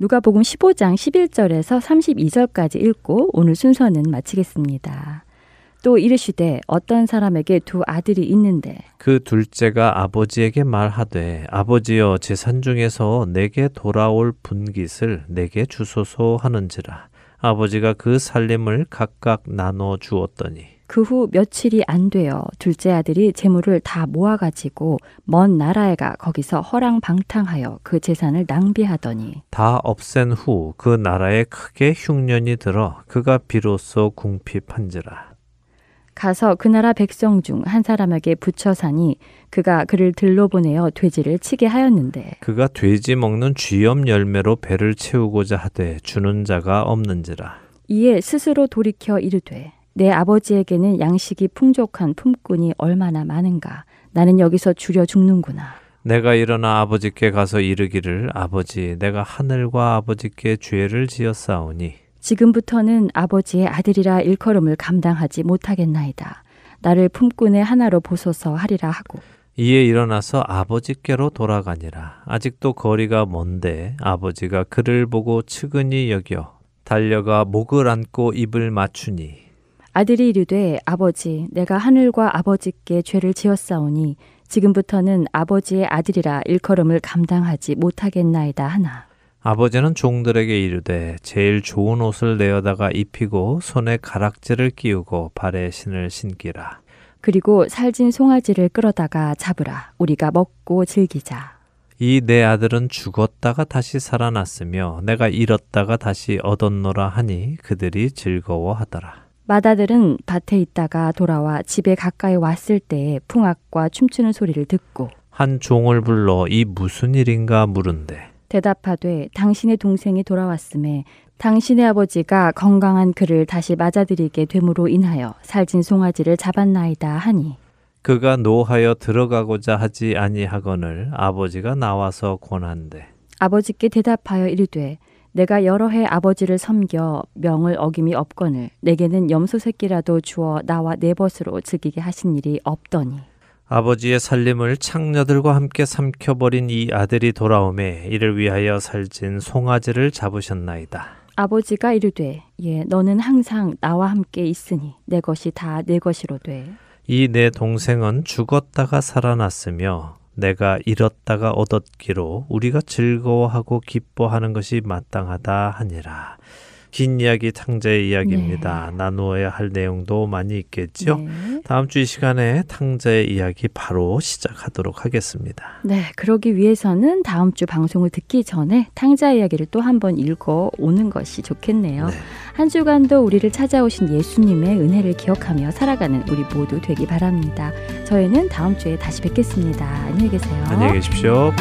누가복음 15장 11절에서 32절까지 읽고 오늘 순서는 마치겠습니다. 또 이르시되 어떤 사람에게 두 아들이 있는데 그 둘째가 아버지에게 말하되 아버지여 재산 중에서 내게 돌아올 분깃을 내게 주소서 하는지라 아버지가 그 살림을 각각 나눠 주었더니 그 후 며칠이 안 되어 둘째 아들이 재물을 다 모아가지고 먼 나라에 가 거기서 허랑방탕하여 그 재산을 낭비하더니 다 없앤 후 그 나라에 크게 흉년이 들어 그가 비로소 궁핍한지라. 가서 그 나라 백성 중 한 사람에게 붙여 사니 그가 그를 들러보내어 돼지를 치게 하였는데 그가 돼지 먹는 쥐염 열매로 배를 채우고자 하되 주는 자가 없는지라. 이에 스스로 돌이켜 이르되 내 아버지에게는 양식이 풍족한 품꾼이 얼마나 많은가. 나는 여기서 주려 죽는구나. 내가 일어나 아버지께 가서 이르기를 아버지 내가 하늘과 아버지께 죄를 지었사오니 지금부터는 아버지의 아들이라 일컬음을 감당하지 못하겠나이다. 나를 품꾼의 하나로 보소서 하리라 하고 이에 일어나서 아버지께로 돌아가니라. 아직도 거리가 먼데 아버지가 그를 보고 측은히 여겨 달려가 목을 안고 입을 맞추니 아들이 이르되 아버지 내가 하늘과 아버지께 죄를 지었사오니 지금부터는 아버지의 아들이라 일컬음을 감당하지 못하겠나이다 하나. 아버지는 종들에게 이르되 제일 좋은 옷을 내어다가 입히고 손에 가락지를 끼우고 발에 신을 신기라. 그리고 살진 송아지를 끌어다가 잡으라. 우리가 먹고 즐기자. 이 내 아들은 죽었다가 다시 살아났으며 내가 잃었다가 다시 얻었노라 하니 그들이 즐거워하더라. 마다들은 밭에 있다가 돌아와 집에 가까이 왔을 때에 풍악과 춤추는 소리를 듣고 한 종을 불러 이 무슨 일인가 물은데 대답하되 당신의 동생이 돌아왔음에 당신의 아버지가 건강한 그를 다시 맞아들이게 됨으로 인하여 살진 송아지를 잡았나이다 하니 그가 노하여 들어가고자 하지 아니하거늘 아버지가 나와서 권한대 아버지께 대답하여 이르되 내가 여러 해 아버지를 섬겨 명을 어김이 없거늘 내게는 염소 새끼라도 주어 나와 내 벗으로 즐기게 하신 일이 없더니 아버지의 살림을 창녀들과 함께 삼켜버린 이 아들이 돌아오매 이를 위하여 살진 송아지를 잡으셨나이다. 아버지가 이르되 예 너는 항상 나와 함께 있으니 내 것이 다 내 것이로 돼. 이 내 동생은 죽었다가 살아났으며 내가 잃었다가 얻었기로 우리가 즐거워하고 기뻐하는 것이 마땅하다 하니라. 긴 이야기 탕자의 이야기입니다. 네. 나누어야 할 내용도 많이 있겠죠. 네. 다음 주 이 시간에 탕자의 이야기 바로 시작하도록 하겠습니다. 네, 그러기 위해서는 다음 주 방송을 듣기 전에 탕자 이야기를 또 한번 읽어오는 것이 좋겠네요. 네. 한 주간도 우리를 찾아오신 예수님의 은혜를 기억하며 살아가는 우리 모두 되기 바랍니다. 저희는 다음 주에 다시 뵙겠습니다. 안녕히 계세요. 안녕히 계십시오.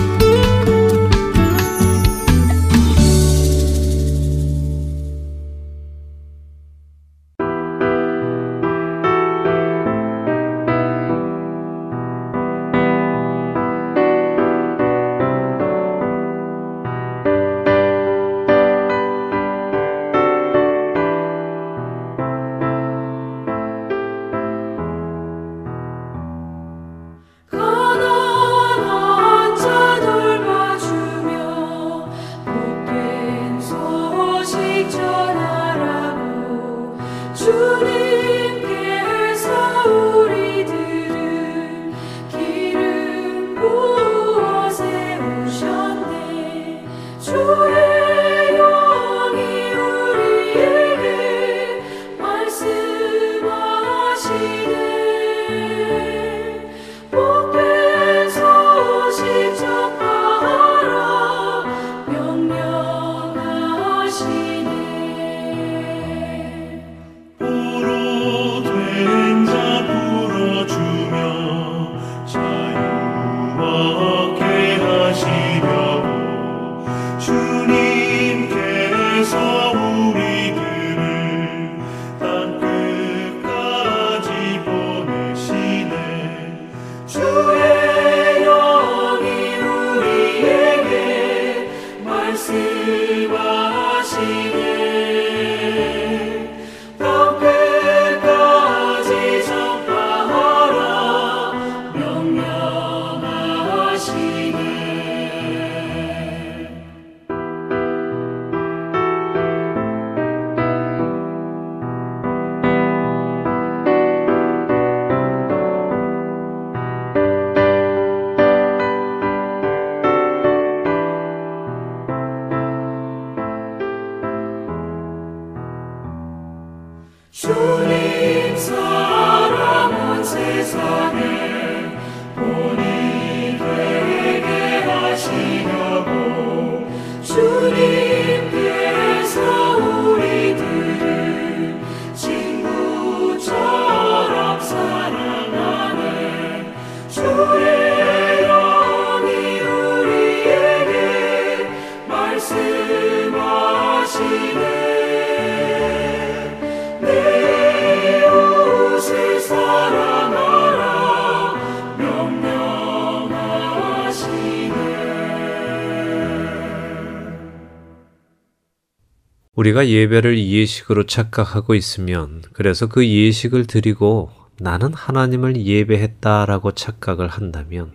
우리가 예배를 예식으로 착각하고 있으면, 그래서 그 예식을 드리고 나는 하나님을 예배했다라고 착각을 한다면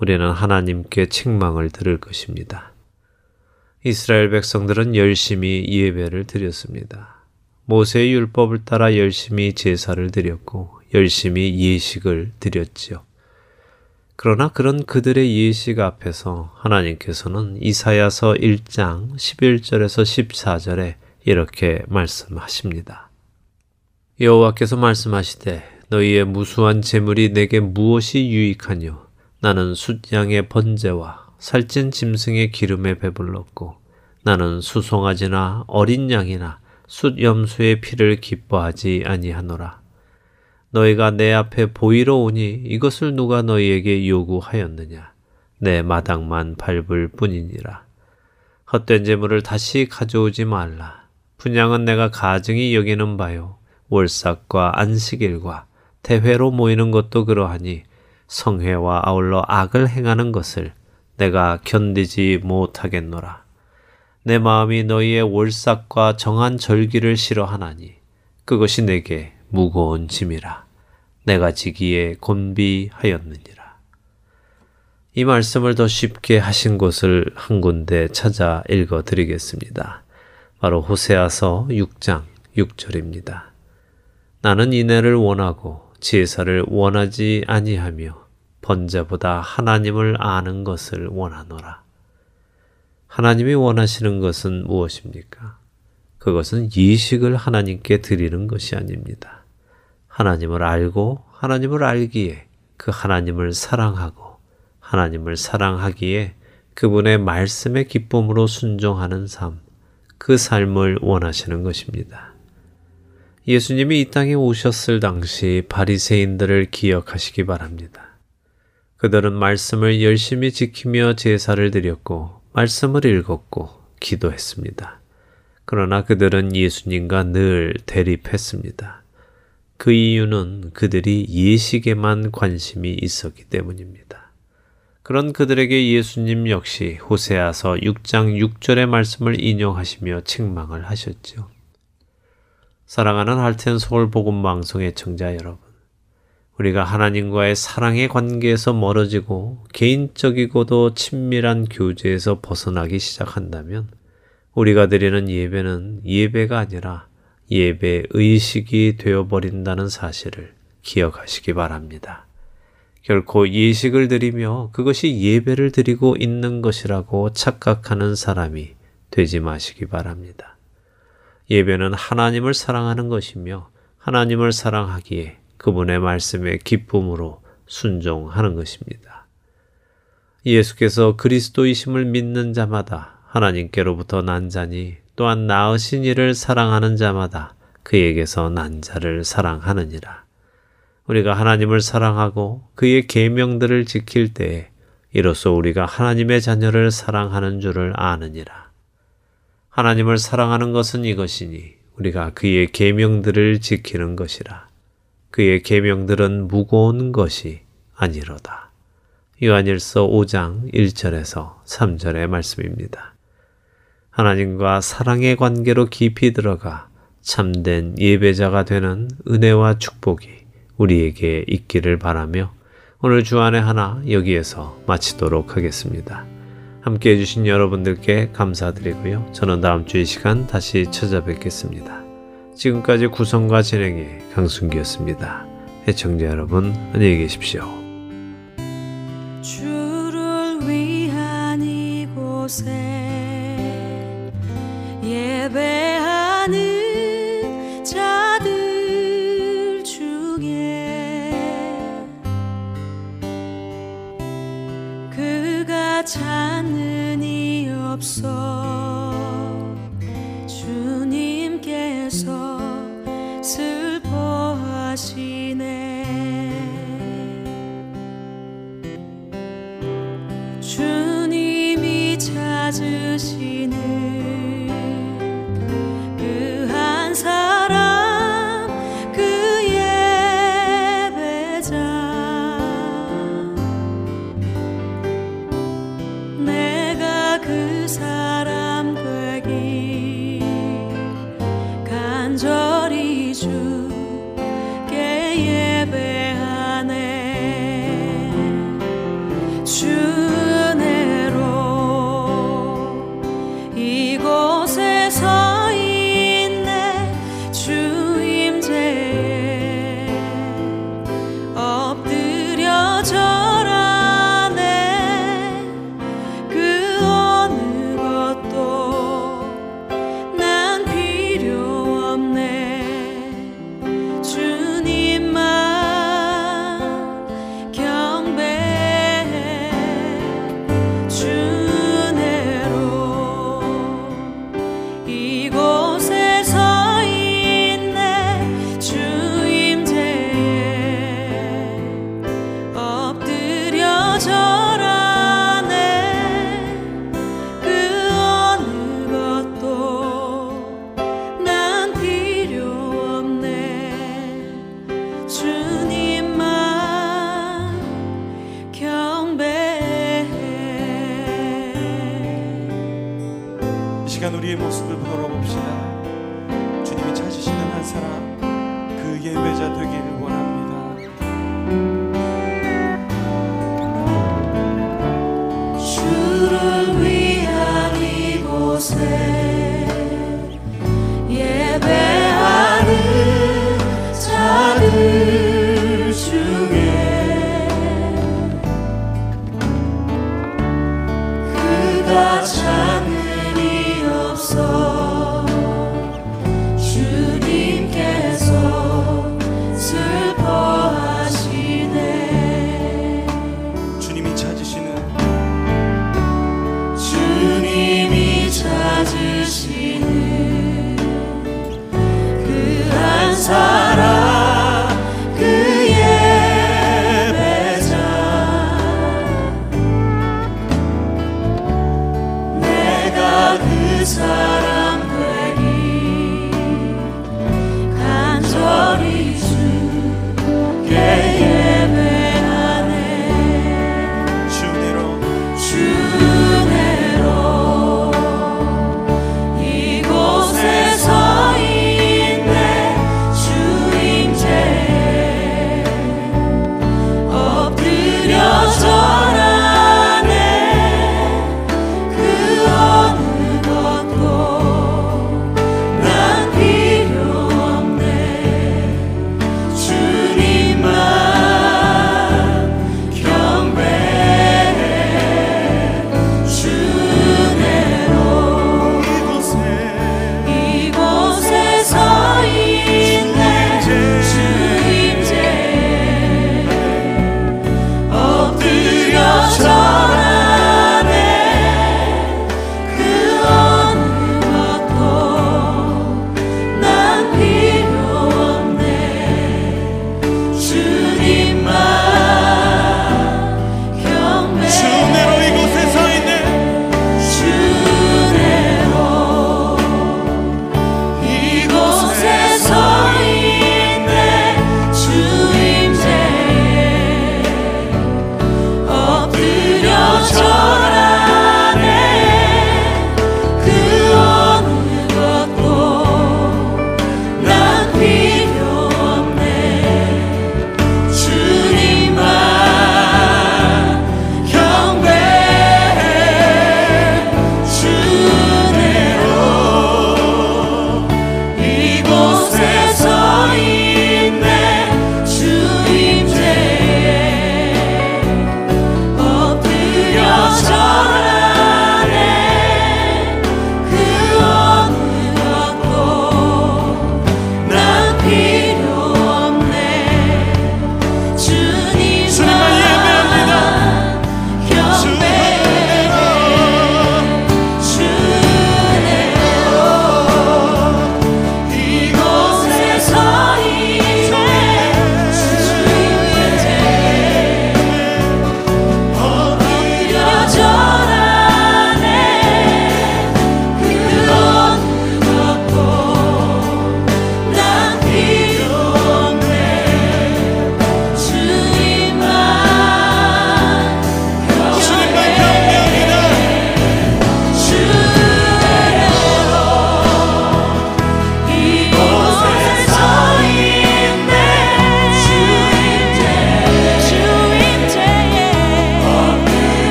우리는 하나님께 책망을 들을 것입니다. 이스라엘 백성들은 열심히 예배를 드렸습니다. 모세의 율법을 따라 열심히 제사를 드렸고 열심히 예식을 드렸지요. 그러나 그런 그들의 예식 앞에서 하나님께서는 이사야서 1장 11절에서 14절에 이렇게 말씀하십니다. 여호와께서 말씀하시되 너희의 무수한 재물이 내게 무엇이 유익하뇨? 나는 숫양의 번제와 살찐 짐승의 기름에 배불렀고 나는 수송아지나 어린 양이나 숫염소의 피를 기뻐하지 아니하노라. 너희가 내 앞에 보이러 오니 이것을 누가 너희에게 요구하였느냐? 내 마당만 밟을 뿐이니라. 헛된 재물을 다시 가져오지 말라. 분양은 내가 가증히 여기는 바요. 월삭과 안식일과 대회로 모이는 것도 그러하니 성회와 아울러 악을 행하는 것을 내가 견디지 못하겠노라. 내 마음이 너희의 월삭과 정한 절기를 싫어하나니 그것이 내게 무거운 짐이라. 내가 지기에 곤비하였느니라. 이 말씀을 더 쉽게 하신 곳을 한 군데 찾아 읽어드리겠습니다. 바로 호세아서 6장 6절입니다. 나는 인애를 원하고 제사를 원하지 아니하며 번제보다 하나님을 아는 것을 원하노라. 하나님이 원하시는 것은 무엇입니까? 그것은 예식을 하나님께 드리는 것이 아닙니다. 하나님을 알고 하나님을 알기에 그 하나님을 사랑하고 하나님을 사랑하기에 그분의 말씀의 기쁨으로 순종하는 삶, 그 삶을 원하시는 것입니다. 예수님이 이 땅에 오셨을 당시 바리새인들을 기억하시기 바랍니다. 그들은 말씀을 열심히 지키며 제사를 드렸고 말씀을 읽었고 기도했습니다. 그러나 그들은 예수님과 늘 대립했습니다. 그 이유는 그들이 예식에만 관심이 있었기 때문입니다. 그런 그들에게 예수님 역시 호세아서 6장 6절의 말씀을 인용하시며 책망을 하셨죠. 사랑하는 하트앤소울 복음방송의 청자 여러분, 우리가 하나님과의 사랑의 관계에서 멀어지고 개인적이고도 친밀한 교제에서 벗어나기 시작한다면 우리가 드리는 예배는 예배가 아니라 예배의식이 되어버린다는 사실을 기억하시기 바랍니다. 결코 예식을 드리며 그것이 예배를 드리고 있는 것이라고 착각하는 사람이 되지 마시기 바랍니다. 예배는 하나님을 사랑하는 것이며 하나님을 사랑하기에 그분의 말씀에 기쁨으로 순종하는 것입니다. 예수께서 그리스도이심을 믿는 자마다 하나님께로부터 난 자니 또한 낳으신 이를 사랑하는 자마다 그에게서 난 자를 사랑하느니라. 우리가 하나님을 사랑하고 그의 계명들을 지킬 때에 이로써 우리가 하나님의 자녀를 사랑하는 줄을 아느니라. 하나님을 사랑하는 것은 이것이니 우리가 그의 계명들을 지키는 것이라. 그의 계명들은 무거운 것이 아니로다. 요한일서 5장 1절에서 3절의 말씀입니다. 하나님과 사랑의 관계로 깊이 들어가 참된 예배자가 되는 은혜와 축복이 우리에게 있기를 바라며 오늘 주안의 하나 여기에서 마치도록 하겠습니다. 함께 해주신 여러분들께 감사드리고요. 저는 다음 주 이 시간 다시 찾아뵙겠습니다. 지금까지 구성과 진행의 강순기였습니다. 애청자 여러분 안녕히 계십시오. 주를 위한 이곳에 예배하는 자들 중에 그가 찾는 이 없어 주님께서 슬퍼하시네. 주님이 찾으시는 그 한 사람, 그 예배자 내가 그 사람 예배하네 주. 주님이 찾으시는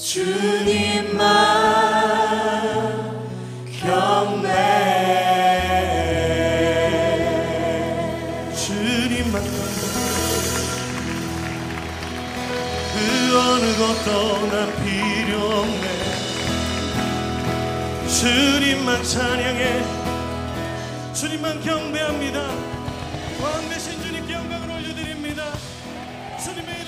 주님만 경배, 주님만 그 어느 것도 난 필요 없네. 주님만 찬양해, 주님만 경배합니다. 왕 되신 주님께 영광을 올려드립니다. 주님의